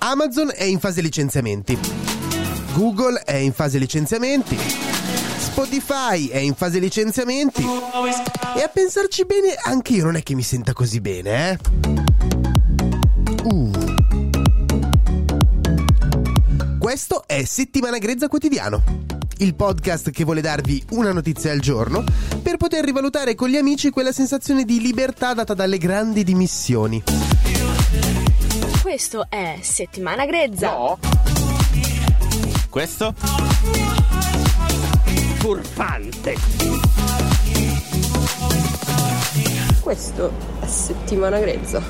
Amazon è in fase licenziamenti, Google è in fase licenziamenti, Spotify è in fase licenziamenti e a pensarci bene anche io non è che mi senta così bene, Questo è Settimana Grezza Quotidiano, il podcast che vuole darvi una notizia al giorno per poter rivalutare con gli amici quella sensazione di libertà data dalle grandi dimissioni. Questo è Settimana Grezza. No. Questo? Furfante. Questo è Settimana Grezza.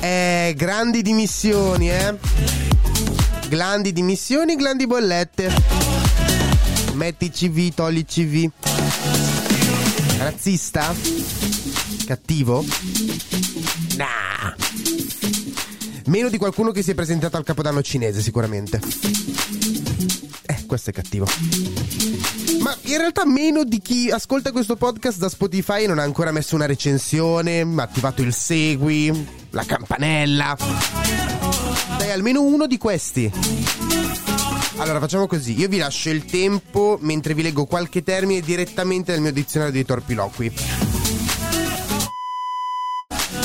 Grandi dimissioni, Grandi dimissioni, grandi bollette. Metti CV, togli CV. Razzista? Cattivo? Nah. Meno di qualcuno che si è presentato al Capodanno cinese, sicuramente. Questo è cattivo. Ma in realtà meno di chi ascolta questo podcast da Spotify e non ha ancora messo una recensione, ha attivato il segui, la campanella. Dai, almeno uno di questi. Allora facciamo così, io vi lascio il tempo mentre vi leggo qualche termine direttamente dal mio dizionario dei Torpiloqui.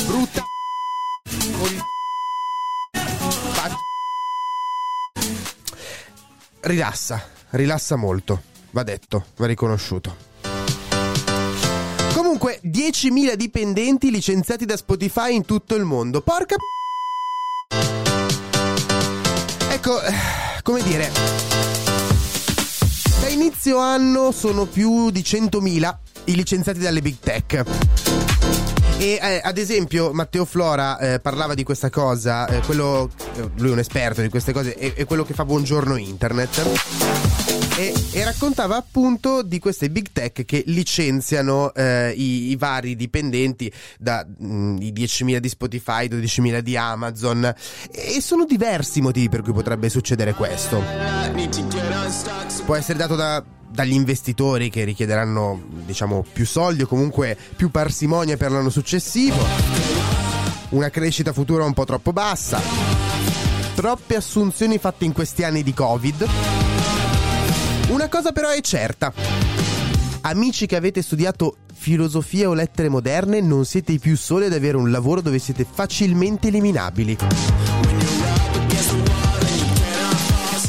Brutta Rilassa molto, va detto, va riconosciuto. Comunque 10.000 dipendenti licenziati da Spotify in tutto il mondo. Porca Ecco, come dire, da inizio anno sono più di 100.000 i licenziati dalle big tech. E ad esempio Matteo Flora parlava di questa cosa, lui è un esperto di queste cose, è quello che fa Buongiorno Internet, e raccontava appunto di queste big tech che licenziano i vari dipendenti, da i 10.000 di Spotify, 12.000 di Amazon, e sono diversi i motivi per cui potrebbe succedere questo. Può essere dato dagli investitori che richiederanno, diciamo, più soldi o comunque più parsimonia per l'anno successivo, una crescita futura un po' troppo bassa, troppe assunzioni fatte in questi anni di Covid. Una cosa però è certa: amici che avete studiato filosofia o lettere moderne, non siete i più soli ad avere un lavoro dove siete facilmente eliminabili.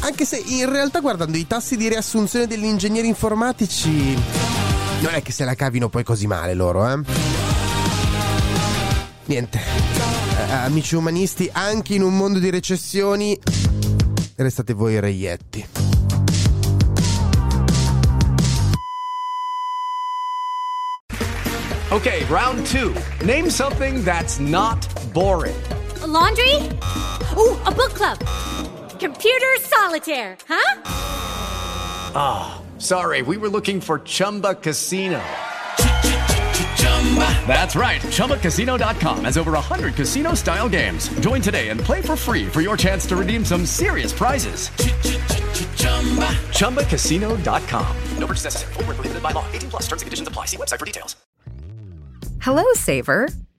Anche se in realtà, guardando i tassi di riassunzione degli ingegneri informatici, non è che se la cavino poi così male loro, Niente. Amici umanisti, anche in un mondo di recessioni, restate voi reietti. Ok, round 2. Name something that's not boring. A laundry? Ooh, a book club. Computer solitaire, huh? Ah, oh, sorry. We were looking for Chumba Casino. That's right. ChumbaCasino.com has over 100 casino-style games. Join today and play for free for your chance to redeem some serious prizes. ChumbaCasino.com. No purchase necessary. Void where prohibited by law. 18+. Terms and conditions apply. See website for details. Hello, saver.